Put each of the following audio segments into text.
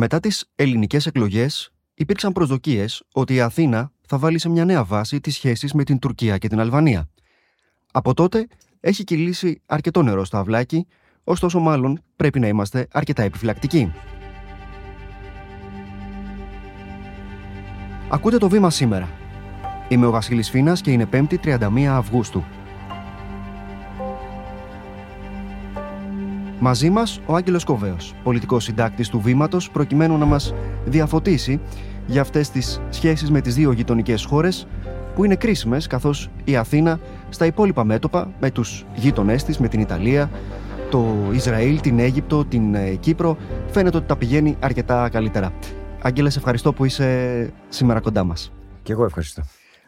Μετά τις ελληνικές εκλογές, υπήρξαν προσδοκίες ότι η Αθήνα θα βάλει σε μια νέα βάση τις σχέσεις με την Τουρκία και την Αλβανία. Από τότε έχει κυλήσει αρκετό νερό στο αυλάκι, ωστόσο μάλλον πρέπει να είμαστε αρκετά επιφυλακτικοί. Ακούτε το Βήμα σήμερα. Είμαι ο Βασίλης Φίνας και είναι 5η 31 Αυγούστου. Μαζί μας ο Άγγελος Κοβέος, πολιτικός συντάκτης του Βήματος, προκειμένου να μας διαφωτίσει για αυτές τις σχέσεις με τις δύο γειτονικές χώρες που είναι κρίσιμες, καθώς η Αθήνα στα υπόλοιπα μέτωπα, με τους γείτονές της, με την Ιταλία, το Ισραήλ, την Αίγυπτο, την Κύπρο, φαίνεται ότι τα πηγαίνει αρκετά καλύτερα. Άγγελε, σε ευχαριστώ που είσαι σήμερα κοντά μας. Και εγώ ευχαριστώ.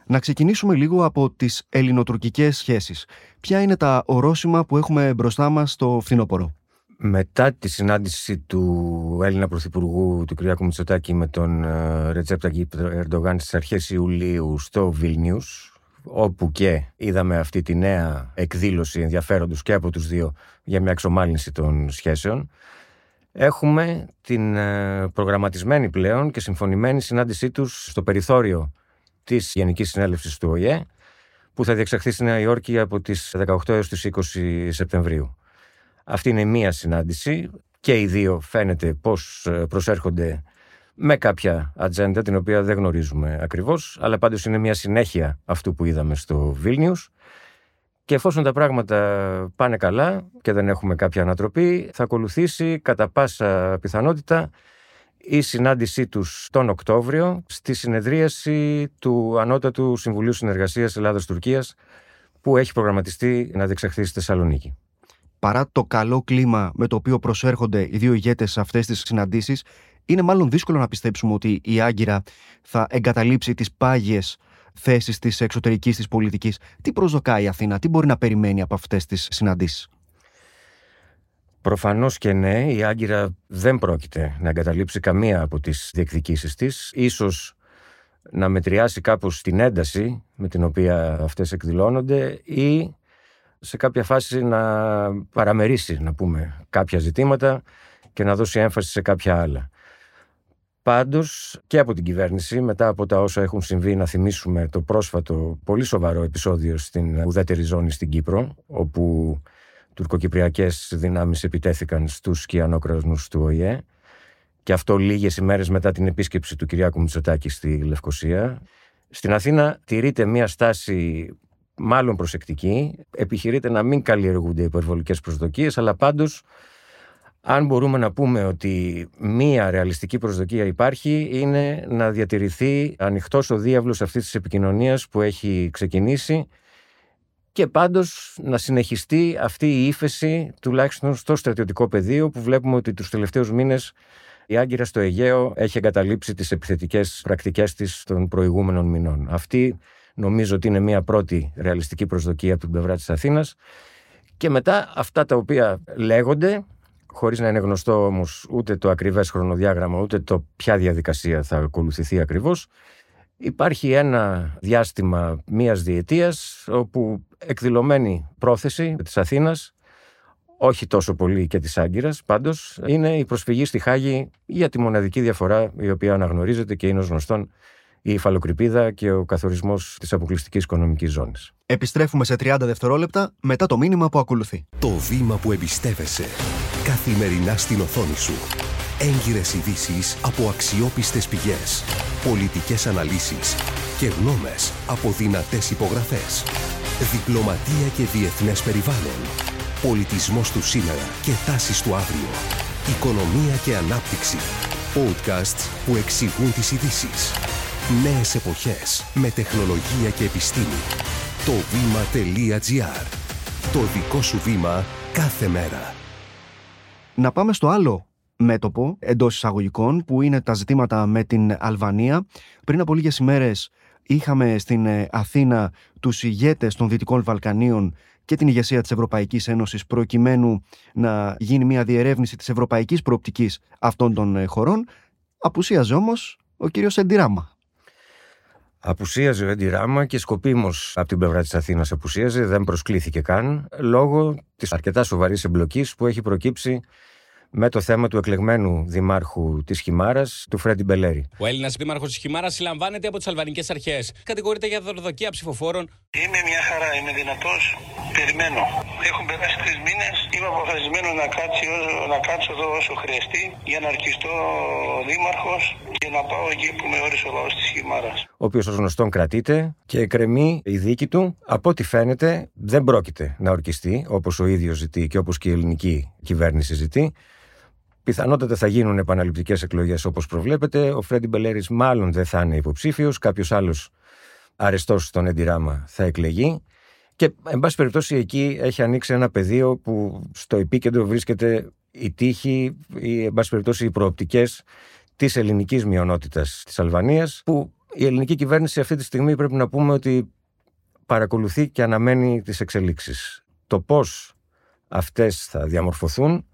Να ξεκινήσουμε λίγο από τις ελληνοτουρκικές σχέσεις. Ποια είναι τα ορόσημα που έχουμε μπροστά μας στο φθινόπωρο? Μετά τη συνάντηση του Έλληνα Πρωθυπουργού, του Κυριάκου Μητσοτάκη, με τον Ρετζέπ Ταγίπ Ερντογάν στις αρχές Ιουλίου στο Βίλνιους, όπου και είδαμε αυτή τη νέα εκδήλωση ενδιαφέροντος και από τους δύο για μια εξομάλυνση των σχέσεων, έχουμε την προγραμματισμένη πλέον και συμφωνημένη συνάντησή τους στο περιθώριο της Γενικής Συνέλευσης του ΟΗΕ, που θα διεξαχθεί στη Νέα Υόρκη από τις 18 έως τις 20 Σεπτεμβρίου. Αυτή είναι μία συνάντηση και οι δύο φαίνεται πως προσέρχονται με κάποια ατζέντα την οποία δεν γνωρίζουμε ακριβώς, αλλά πάντως είναι μία συνέχεια αυτού που είδαμε στο Βίλνιους. Και εφόσον τα πράγματα πάνε καλά και δεν έχουμε κάποια ανατροπή, θα ακολουθήσει κατά πάσα πιθανότητα η συνάντησή τους τον Οκτώβριο στη συνεδρίαση του Ανώτατου Συμβουλίου Συνεργασίας Ελλάδας-Τουρκίας, που έχει προγραμματιστεί να διεξαχθεί στη Θεσσαλονίκη. Παρά το καλό κλίμα με το οποίο προσέρχονται οι δύο ηγέτες σε αυτές τις συναντήσεις, είναι μάλλον δύσκολο να πιστέψουμε ότι η Άγκυρα θα εγκαταλείψει τις πάγιες θέσεις της εξωτερικής της πολιτικής. Τι προσδοκάει η Αθήνα, τι μπορεί να περιμένει από αυτές τις συναντήσεις? Προφανώς και ναι, η Άγκυρα δεν πρόκειται να εγκαταλείψει καμία από τις διεκδικήσεις της. Ίσως να μετριάσει κάπως την ένταση με την οποία αυτές εκδηλώνονται ή σε κάποια φάση να παραμερίσει, να πούμε, κάποια ζητήματα και να δώσει έμφαση σε κάποια άλλα. Πάντως και από την κυβέρνηση, μετά από τα όσα έχουν συμβεί, να θυμίσουμε το πρόσφατο πολύ σοβαρό επεισόδιο στην ουδέτερη ζώνη στην Κύπρο, όπου τουρκοκυπριακές δυνάμεις επιτέθηκαν στους σκιανόκρανους του ΟΗΕ, και αυτό λίγες ημέρες μετά την επίσκεψη του Κυριάκου Μητσοτάκη στη Λευκοσία. Στην Αθήνα τηρείται μια στάση μάλλον προσεκτική, επιχειρείται να μην καλλιεργούνται υπερβολικές προσδοκίες, αλλά πάντως, αν μπορούμε να πούμε ότι μία ρεαλιστική προσδοκία υπάρχει, είναι να διατηρηθεί ανοιχτός ο διάβλος αυτής της επικοινωνίας που έχει ξεκινήσει και πάντως να συνεχιστεί αυτή η ύφεση, τουλάχιστον στο στρατιωτικό πεδίο, που βλέπουμε ότι τους τελευταίους μήνες η Άγκυρα στο Αιγαίο έχει εγκαταλείψει τις επιθετικές πρακτικές της των προηγούμενων μηνών. Αυτή νομίζω ότι είναι μία πρώτη ρεαλιστική προσδοκία από την πλευρά της Αθήνας. Και μετά αυτά τα οποία λέγονται, χωρίς να είναι γνωστό όμως ούτε το ακριβές χρονοδιάγραμμα, ούτε το ποια διαδικασία θα ακολουθηθεί ακριβώς, υπάρχει ένα διάστημα μίας διετίας όπου εκδηλωμένη πρόθεση της Αθήνας, όχι τόσο πολύ και της Άγκυρας πάντως, είναι η προσφυγή στη Χάγη για τη μοναδική διαφορά η οποία αναγνωρίζεται και είναι ως γνωστόν η υφαλοκρηπίδα και ο καθορισμός της αποκλειστικής οικονομικής ζώνης. Επιστρέφουμε σε 30 δευτερόλεπτα μετά το μήνυμα που ακολουθεί. Το Βήμα που εμπιστεύεσαι. Καθημερινά στην οθόνη σου. Έγκυρες ειδήσεις από αξιόπιστες πηγές. Πολιτικές αναλύσεις και γνώμες από δυνατές υπογραφές. Διπλωματία και διεθνές περιβάλλον. Πολιτισμός του σήμερα και τάσεις του αύριο. Οικονομία και ανάπτυξη. Podcasts που εξηγούν τις ειδήσεις. Νέες εποχές με τεχνολογία και επιστήμη. Το βήμα.gr. Το δικό σου βήμα κάθε μέρα. Να πάμε στο άλλο μέτωπο, εντός εισαγωγικών, που είναι τα ζητήματα με την Αλβανία. Πριν από λίγες ημέρες είχαμε στην Αθήνα τους ηγέτες των Δυτικών Βαλκανίων και την ηγεσία της Ευρωπαϊκής Ένωσης, προκειμένου να γίνει μια διερεύνηση της ευρωπαϊκής προοπτικής αυτών των χωρών. Απουσίαζε όμως ο κύριος Έντι Ράμα. Απουσίαζε ο Έντι Ράμα και σκοπίμως από την πλευρά της Αθήνας απουσίαζε, δεν προσκλήθηκε καν, λόγω της αρκετά σοβαρής εμπλοκής που έχει προκύψει με το θέμα του εκλεγμένου δημάρχου της Χιμάρας, του Φρέντι Μπελέρη. Ο Έλληνας δήμαρχος της Χιμάρας συλλαμβάνεται από τις αλβανικές αρχές. Κατηγορείται για δωροδοκία ψηφοφόρων. Είμαι μια χαρά, είμαι δυνατός, περιμένω. Έχουν περάσει 3 μήνες, είμαι αποφασισμένος να κάτσω εδώ όσο χρειαστεί για να αρκιστώ δήμαρχος και να πάω εκεί που με όρισε ο λαός της Χιμάρας. Ο οποίος ως γνωστόν κρατείται και εκκρεμεί η δίκη του. Από ό,τι φαίνεται, δεν πρόκειται να ορκιστεί, όπως ο ίδιος ζητεί και όπως και η ελληνική κυβέρνηση ζητεί. Πιθανότατα θα γίνουν επαναληπτικές εκλογές όπως προβλέπεται. Ο Φρέντι Μπελέρης μάλλον δεν θα είναι υποψήφιος. Κάποιος άλλος αρεστός στον Έντι Ράμα θα εκλεγεί. Και, εν πάση περιπτώσει, εκεί έχει ανοίξει ένα πεδίο που στο επίκεντρο βρίσκεται η τύχη ή, εν πάση περιπτώσει, οι προοπτικές της ελληνικής μειονότητας της Αλβανίας, που η ελληνική κυβέρνηση αυτή τη στιγμή πρέπει να πούμε ότι παρακολουθεί και αναμένει τις εξελίξεις. Το πώς αυτές θα διαμορφωθούν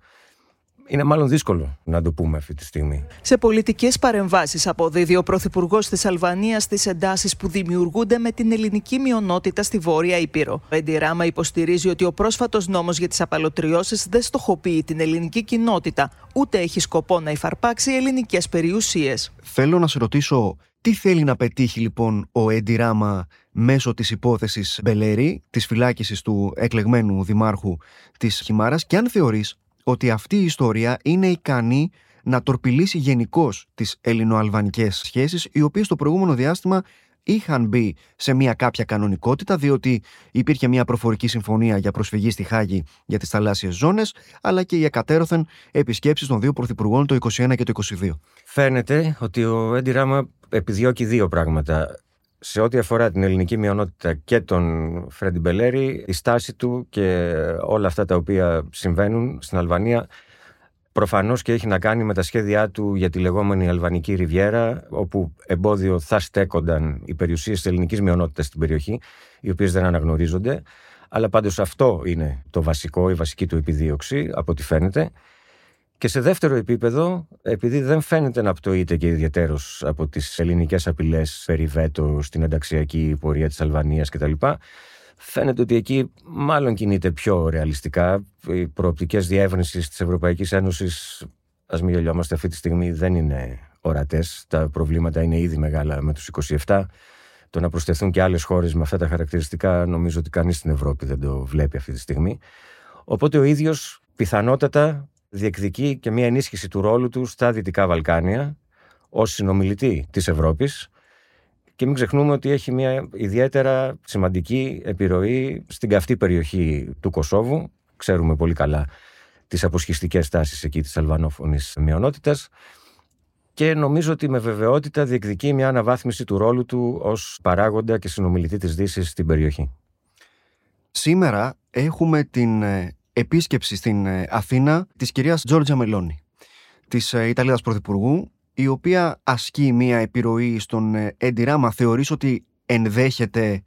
είναι μάλλον δύσκολο να το πούμε αυτή τη στιγμή. Σε πολιτικές παρεμβάσεις αποδίδει ο Πρωθυπουργός της Αλβανίας τις εντάσεις που δημιουργούνται με την ελληνική μειονότητα στη Βόρεια Ήπειρο. Ο Έντι Ράμα υποστηρίζει ότι ο πρόσφατος νόμος για τις απαλωτριώσεις δεν στοχοποιεί την ελληνική κοινότητα, ούτε έχει σκοπό να υφαρπάξει ελληνικές περιουσίες. Θέλω να σε ρωτήσω, τι θέλει να πετύχει λοιπόν ο Έντι Ράμα μέσω της υπόθεσης Μπελέρη, της φυλάκισης του εκλεγμένου δημάρχου της Χιμάρας, και αν θεωρείς ότι αυτή η ιστορία είναι ικανή να τορπιλήσει γενικώς τις ελληνοαλβανικές σχέσεις, οι οποίες το προηγούμενο διάστημα είχαν μπει σε μια κάποια κανονικότητα, διότι υπήρχε μια προφορική συμφωνία για προσφυγή στη Χάγη για τις θαλάσσιες ζώνες, αλλά και οι εκατέρωθεν επισκέψεις των δύο πρωθυπουργών το 2021 και το 2022. Φαίνεται ότι ο Έντι Ράμα επιδιώκει δύο πράγματα. Σε ό,τι αφορά την ελληνική μειονότητα και τον Φρέντι Μπελέρη, η στάση του και όλα αυτά τα οποία συμβαίνουν στην Αλβανία προφανώς και έχει να κάνει με τα σχέδιά του για τη λεγόμενη Αλβανική Ριβιέρα, όπου εμπόδιο θα στέκονταν οι περιουσίες της ελληνικής μειονότητας στην περιοχή, οι οποίες δεν αναγνωρίζονται. Αλλά πάντως αυτό είναι το βασικό, η βασική του επιδίωξη, από ό,τι φαίνεται. Και σε δεύτερο επίπεδο, επειδή δεν φαίνεται να πτωείται και ιδιαιτέρως από τις ελληνικές απειλές περί βέτο στην ενταξιακή πορεία της Αλβανίας κτλ., φαίνεται ότι εκεί μάλλον κινείται πιο ρεαλιστικά. Οι προοπτικές διεύρυνσης της Ευρωπαϊκής Ένωσης, ας μην γελιόμαστε, αυτή τη στιγμή δεν είναι ορατές. Τα προβλήματα είναι ήδη μεγάλα με τους 27. Το να προσθεθούν και άλλες χώρες με αυτά τα χαρακτηριστικά, νομίζω ότι κανείς στην Ευρώπη δεν το βλέπει αυτή τη στιγμή. Οπότε ο ίδιος πιθανότατα διεκδικεί και μια ενίσχυση του ρόλου του στα Δυτικά Βαλκάνια ως συνομιλητή της Ευρώπης, και μην ξεχνούμε ότι έχει μια ιδιαίτερα σημαντική επιρροή στην καυτή περιοχή του Κοσόβου. Ξέρουμε πολύ καλά τις αποσχιστικές τάσεις εκεί της αλβανόφωνης μειονότητας, και νομίζω ότι με βεβαιότητα διεκδικεί μια αναβάθμιση του ρόλου του ως παράγοντα και συνομιλητή της Δύσης στην περιοχή. Σήμερα έχουμε την επίσκεψη στην Αθήνα της κυρίας Τζόρτζια Μελόνι, της Ιταλίδας πρωθυπουργού, η οποία ασκεί μια επιρροή στον Έντι Ράμα. Θεωρείς ότι ενδέχεται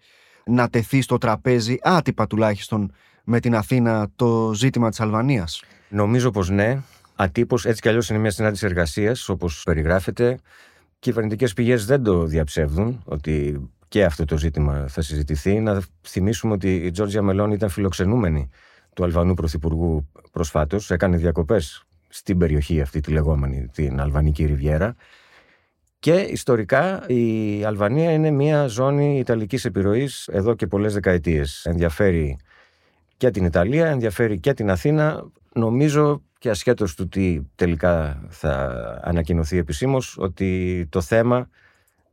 να τεθεί στο τραπέζι, άτυπα τουλάχιστον, με την Αθήνα το ζήτημα της Αλβανίας? Νομίζω πως ναι. Ατύπως, έτσι κι αλλιώς είναι μια συνάντηση εργασίας, όπως περιγράφεται. Κυβερνητικές πηγές δεν το διαψεύδουν ότι και αυτό το ζήτημα θα συζητηθεί. Να θυμίσουμε ότι η Τζόρτζια Μελόνι ήταν φιλοξενούμενη του Αλβανού πρωθυπουργού προσφάτως, έκανε διακοπές στην περιοχή αυτή τη λεγόμενη, την Αλβανική Ριβιέρα, και ιστορικά η Αλβανία είναι μια ζώνη ιταλικής επιρροής εδώ και πολλές δεκαετίες. Ενδιαφέρει και την Ιταλία, ενδιαφέρει και την Αθήνα. Νομίζω, και ασχέτως του τι τελικά θα ανακοινωθεί επισήμως, ότι το θέμα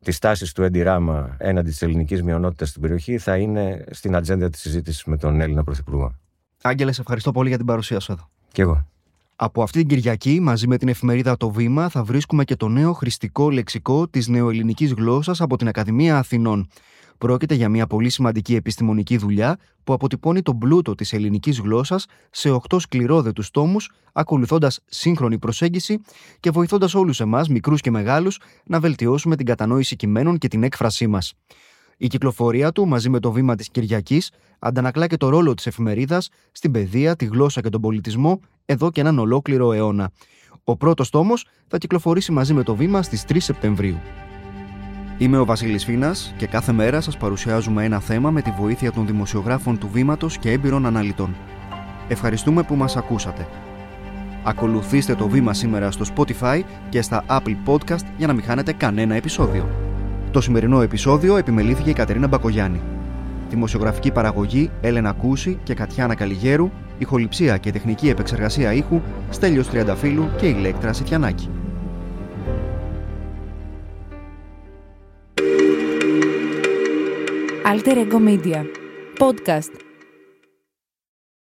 της τάσης του Έντι Ράμα έναντι της ελληνικής μειονότητας στην περιοχή θα είναι στην ατζέντα της συζήτησης με τον Έλληνα πρωθυπουργό. Άγγελε, σε ευχαριστώ πολύ για την παρουσία σου εδώ. Και εγώ. Από αυτή την Κυριακή, μαζί με την εφημερίδα Το Βήμα, θα βρίσκουμε και το νέο χρηστικό λεξικό της νεοελληνικής γλώσσας από την Ακαδημία Αθηνών. Πρόκειται για μια πολύ σημαντική επιστημονική δουλειά που αποτυπώνει τον πλούτο της ελληνικής γλώσσας σε 8 σκληρόδετους τόμους, ακολουθώντας σύγχρονη προσέγγιση και βοηθώντας όλους εμάς, μικρούς και μεγάλους, να βελτιώσουμε την κατανόηση κειμένων και την έκφρασή μας. Η κυκλοφορία του, μαζί με το Βήμα της Κυριακής, αντανακλά και το ρόλο της εφημερίδας στην παιδεία, τη γλώσσα και τον πολιτισμό εδώ και έναν ολόκληρο αιώνα. Ο πρώτος τόμος θα κυκλοφορήσει μαζί με το Βήμα στις 3 Σεπτεμβρίου. Είμαι ο Βασίλης Φίνας και κάθε μέρα σας παρουσιάζουμε ένα θέμα με τη βοήθεια των δημοσιογράφων του Βήματος και έμπειρων αναλυτών. Ευχαριστούμε που μας ακούσατε. Ακολουθήστε το Βήμα σήμερα στο Spotify και στα Apple Podcast για να μην χάνετε κανένα επεισόδιο. Το σημερινό επεισόδιο επιμελήθηκε η Κατερίνα Μπακογιάννη. Δημοσιογραφική παραγωγή Έλενα Κούσι και Κατιάνα Καλιγέρου, ηχοληψία και τεχνική επεξεργασία ήχου Στέλιος Τριανταφίλου και Ηλέκτρα Σετιανάκη. Alter Ego Media Podcast.